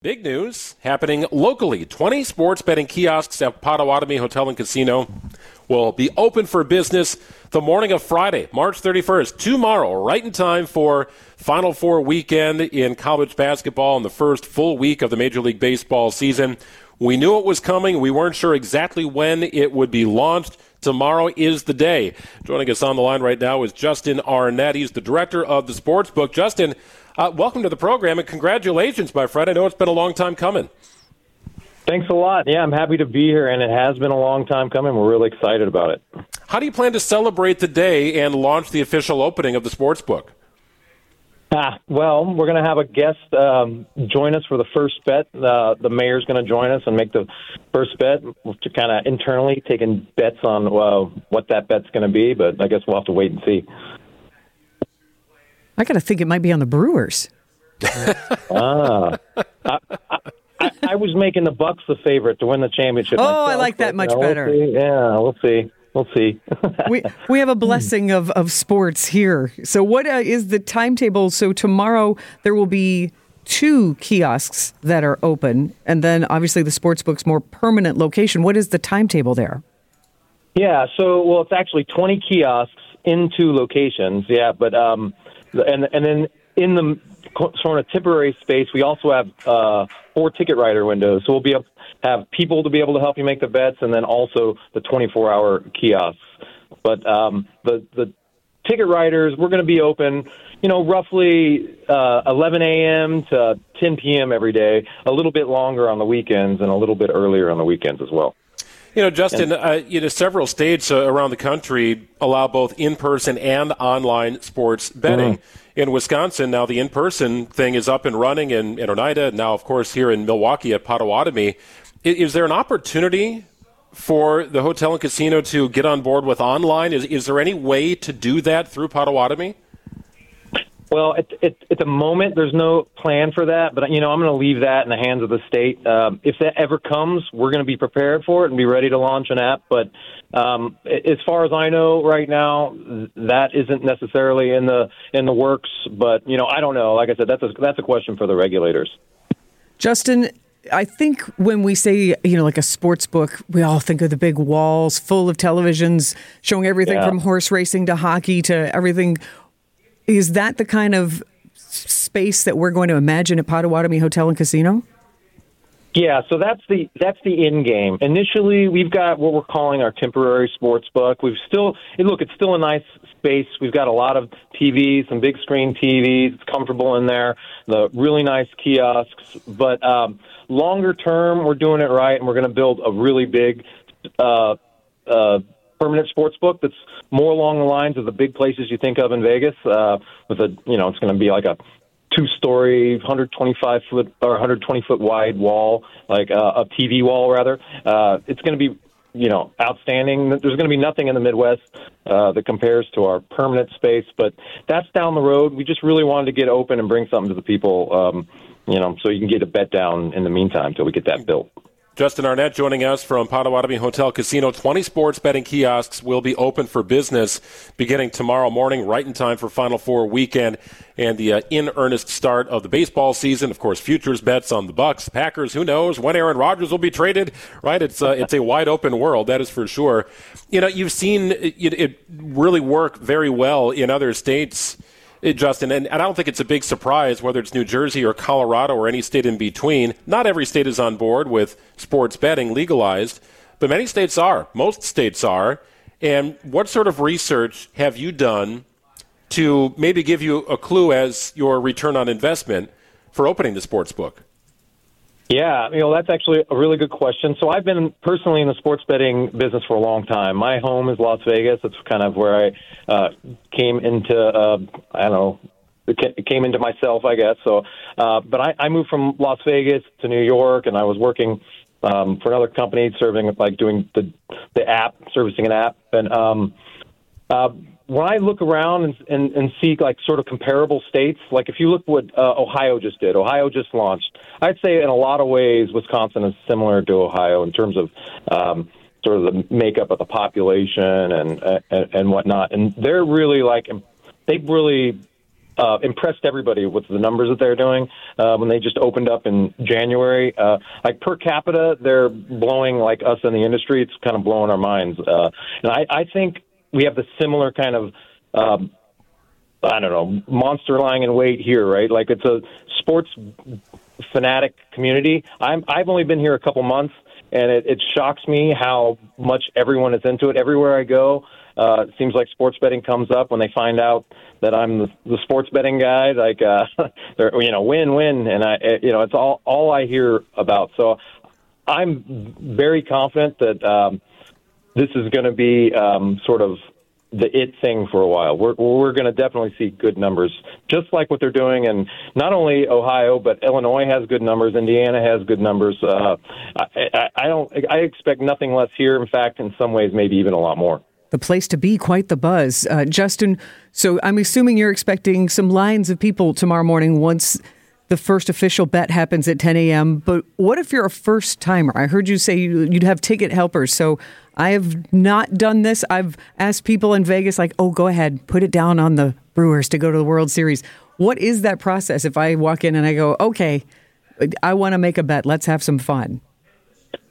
Big news happening locally. 20 sports betting kiosks at Potawatomi Hotel and Casino will be open for business the morning of Friday, March 31st, tomorrow, right in time for Final Four weekend in college basketball and the first full week of the Major League Baseball season. We knew it was coming. We weren't sure exactly when it would be launched. Tomorrow is the day. Joining us on the line right now is Justin Arnett. He's the director of the Sportsbook. Justin, welcome to the program, and congratulations, my friend. I know it's been a long time coming. Thanks a lot. Yeah, I'm happy to be here, and it has been a long time coming. We're really excited about it. How do you plan to celebrate the day and launch the official opening of the Sportsbook? Well, we're going to have a guest join us for the first bet. The mayor's going to join us and make the first bet to kind of internally taking bets on what that bet's going to be, but I guess we'll have to wait and see. I got to think it might be on the Brewers. I was making the Bucks the favorite to win the championship. Oh, myself, I like that much better. We'll see. Yeah, we'll see. We'll see. we have a blessing of sports here. So what is the timetable? So tomorrow there will be two kiosks that are open, and then obviously the Sportsbook's more permanent location. What is the timetable there? Yeah, so, well, it's actually 20 kiosks in two locations, yeah, but... And then in the sort of temporary space, we also have four ticket writer windows. So we'll be able to have people to be able to help you make the bets, and then also the 24-hour kiosks. But the ticket writers, we're going to be open, roughly 11 a.m. to 10 p.m. every day, a little bit longer on the weekends and a little bit earlier on the weekends as well. Justin, several states around the country allow both in-person and online sports betting. Mm-hmm. In Wisconsin, now the in-person thing is up and running in Oneida, and now, of course, here in Milwaukee at Potawatomi. Is there an opportunity for the hotel and casino to get on board with online? Is there any way to do that through Potawatomi? Well, at the moment, there's no plan for that, but, I'm going to leave that in the hands of the state. If that ever comes, we're going to be prepared for it and be ready to launch an app. But as far as I know right now, that isn't necessarily in the works. But, I don't know. Like I said, that's a question for the regulators. Justin, I think when we say, like a sports book, we all think of the big walls full of televisions showing everything from horse racing to hockey to everything. Is that the kind of space that we're going to imagine at Potawatomi Hotel and Casino? Yeah, so that's the end game. Initially, we've got what we're calling our temporary sports book. It's still a nice space. We've got a lot of TVs, some big screen TVs. It's comfortable in there. The really nice kiosks. But longer term, we're doing it right, and we're going to build a really big permanent sports book that's more along the lines of the big places you think of in Vegas. It's going to be like a two-story, 125-foot or 120-foot wide wall, like a TV wall rather. It's going to be, outstanding. There's going to be nothing in the Midwest that compares to our permanent space, but that's down the road. We just really wanted to get open and bring something to the people, so you can get a bet down in the meantime till we get that built. Justin Arnett joining us from Potawatomi Hotel Casino. 20 sports betting kiosks will be open for business beginning tomorrow morning, right in time for Final Four weekend and the in-earnest start of the baseball season. Of course, futures bets on the Bucks, Packers, who knows when Aaron Rodgers will be traded, right? It's a wide-open world, that is for sure. You've seen it really work very well in other states, Justin, and I don't think it's a big surprise whether it's New Jersey or Colorado or any state in between. Not every state is on board with sports betting legalized, but many states are. Most states are. And what sort of research have you done to maybe give you a clue as your return on investment for opening the sports book? Yeah, that's actually a really good question. So I've been personally in the sports betting business for a long time. My home is Las Vegas. That's kind of where I came into myself, I guess. So, but I moved from Las Vegas to New York, and I was working for another company, doing the app, servicing an app, and when I look around and see sort of comparable states, if you look what Ohio just did, Ohio just launched. I'd say in a lot of ways, Wisconsin is similar to Ohio in terms of sort of the makeup of the population and whatnot. And they're really they've really impressed everybody with the numbers that they're doing when they just opened up in January. Like per capita, they're blowing like us in the industry. It's kind of blowing our minds. And I think we have the similar kind of, I don't know, monster lying in wait here, right? Like it's a sports fanatic community. I've only been here a couple months, and it shocks me how much everyone is into it. Everywhere I go, it seems like sports betting comes up when they find out that I'm the sports betting guy. Like, you know, win, and it's all I hear about. So I'm very confident that this is going to be sort of the it thing for a while. We're going to definitely see good numbers, just like what they're doing. And not only Ohio, but Illinois has good numbers. Indiana has good numbers. I expect nothing less here. In fact, in some ways, maybe even a lot more. The place to be, quite the buzz. Justin, so I'm assuming you're expecting some lines of people tomorrow morning once the first official bet happens at 10 a.m. But what if you're a first-timer? I heard you say you'd have ticket helpers. So I have not done this. I've asked people in Vegas, like, oh, go ahead, put it down on the Brewers to go to the World Series. What is that process if I walk in and I go, okay, I want to make a bet. Let's have some fun.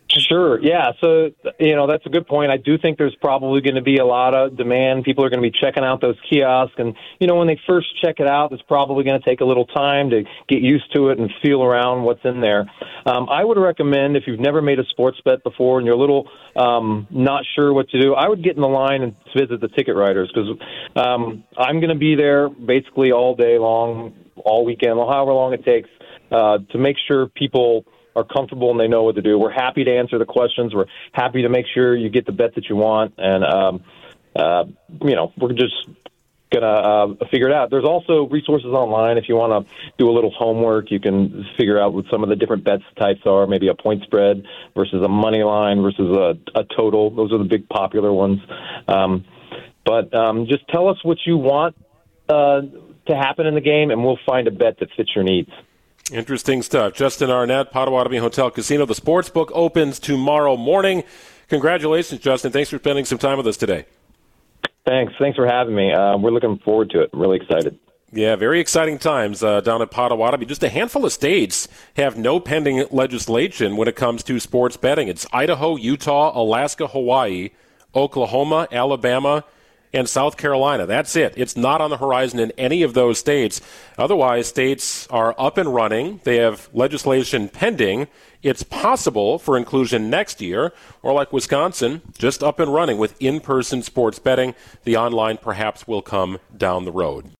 Sure. Yeah. So, you know, that's a good point. I do think there's probably going to be a lot of demand. People are going to be checking out those kiosks. And, you know, when they first check it out, it's probably going to take a little time to get used to it and feel around what's in there. I would recommend, if you've never made a sports bet before and you're a little not sure what to do, I would get in the line and visit the ticket writers, because I'm going to be there basically all day long, all weekend, however long it takes, to make sure people are comfortable and they know what to do. We're happy to answer the questions. We're happy to make sure you get the bet that you want. And, you know, we're just going to figure it out. There's also resources online. If you want to do a little homework, you can figure out what some of the different bets types are, maybe a point spread versus a money line versus a total. Those are the big popular ones. But just tell us what you want to happen in the game, and we'll find a bet that fits your needs. Interesting stuff. Justin Arnett, Potawatomi Hotel Casino. The Sportsbook opens tomorrow morning. Congratulations, Justin. Thanks for spending some time with us today. Thanks. Thanks for having me. We're looking forward to it. I'm really excited. Yeah, very exciting times down at Potawatomi. Just a handful of states have no pending legislation when it comes to sports betting. It's Idaho, Utah, Alaska, Hawaii, Oklahoma, Alabama, and South Carolina. That's it. It's not on the horizon in any of those states. Otherwise, states are up and running. They have legislation pending. It's possible for inclusion next year, or like Wisconsin, just up and running with in-person sports betting. The online perhaps will come down the road.